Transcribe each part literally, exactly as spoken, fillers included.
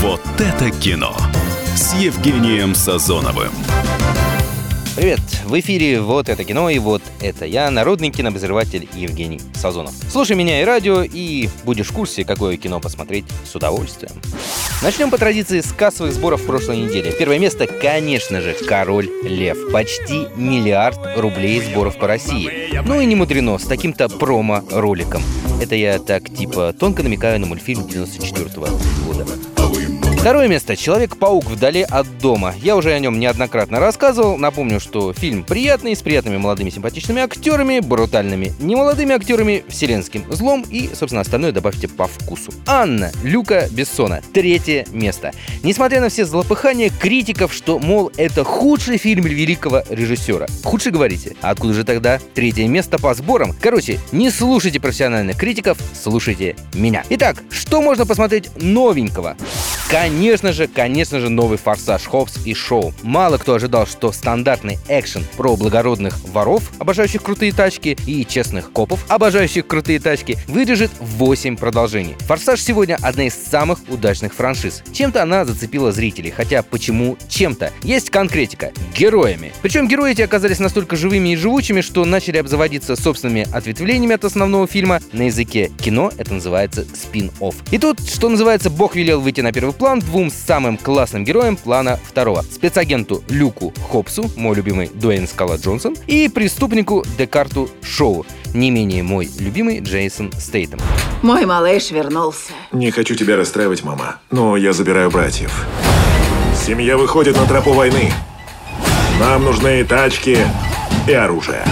Вот это кино с Евгением Сазоновым. Привет! В эфире «Вот это кино» и «Вот это я», народный кинообозреватель Евгений Сазонов. Слушай меня и радио, и будешь в курсе, какое кино посмотреть с удовольствием. Начнем по традиции с кассовых сборов прошлой недели. Первое место, конечно же, «Король Лев». Почти миллиард рублей сборов по России. Ну и не мудрено, с таким-то промо-роликом. Это я так типа тонко намекаю на мультфильм девяносто четвёртого года. Второе место. «Человек-паук. Вдали от дома». Я уже о нем неоднократно рассказывал. Напомню, что фильм приятный, с приятными молодыми симпатичными актерами, брутальными немолодыми актерами, вселенским злом и, собственно, остальное добавьте по вкусу. Анна Люка Бессона. Третье место. Несмотря на все злопыхания критиков, что, мол, это худший фильм великого режиссера. Худший, говорите? А откуда же тогда третье место по сборам? Короче, не слушайте профессиональных критиков, слушайте меня. Итак, что можно посмотреть новенького? Конечно же, конечно же, новый «Форсаж: Хоббс и Шоу». Мало кто ожидал, что стандартный экшен про благородных воров, обожающих крутые тачки, и честных копов, обожающих крутые тачки, выдержит восемь продолжений. «Форсаж» сегодня одна из самых удачных франшиз. Чем-то она зацепила зрителей, хотя почему чем-то? Есть конкретика. Героями. Причем герои эти оказались настолько живыми и живучими, что начали обзаводиться собственными ответвлениями от основного фильма. На языке кино это называется спин-офф. И тут, что называется, Бог велел выйти на первый план двум самым классным героям плана второго. Спецагенту Люку Хоббсу, мой любимый Дуэйн Скала Джонсон, и преступнику Декарту Шоу, не менее мой любимый Джейсон Стейтем. Мой малыш вернулся. Не хочу тебя расстраивать, мама, но я забираю братьев. Семья выходит на тропу войны. Нам нужны тачки и оружие.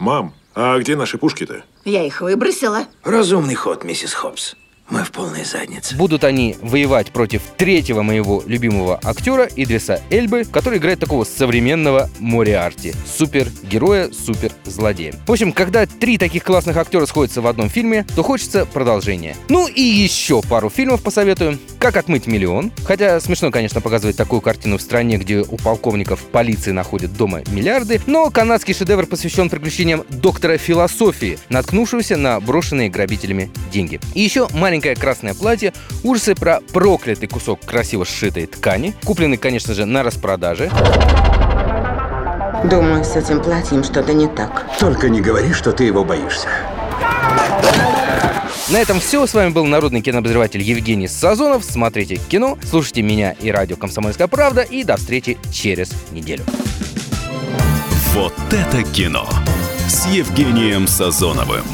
Мам, а где наши пушки-то? Я их выбросила. Разумный ход, миссис Хоббс. Мы в полной заднице. Будут они воевать против третьего моего любимого актера Идриса Эльбы, который играет такого современного Мориарти. Супергероя, суперзлодея. В общем, когда три таких классных актера сходятся в одном фильме, то хочется продолжения. Ну и еще пару фильмов посоветую. «Как отмыть миллион». Хотя смешно, конечно, показывать такую картину в стране, где у полковников полиции находят дома миллиарды, но канадский шедевр посвящен приключениям доктора философии, наткнувшегося на брошенные грабителями деньги. И еще «Маленькое красное платье», ужасы про проклятый кусок красиво сшитой ткани, купленный, конечно же, на распродаже. Думаю, с этим платьем что-то не так. Только не говори, что ты его боишься. На этом все. С вами был народный кинообозреватель Евгений Сазонов. Смотрите кино, слушайте меня и радио «Комсомольская правда». И до встречи через неделю. Вот это кино с Евгением Сазоновым.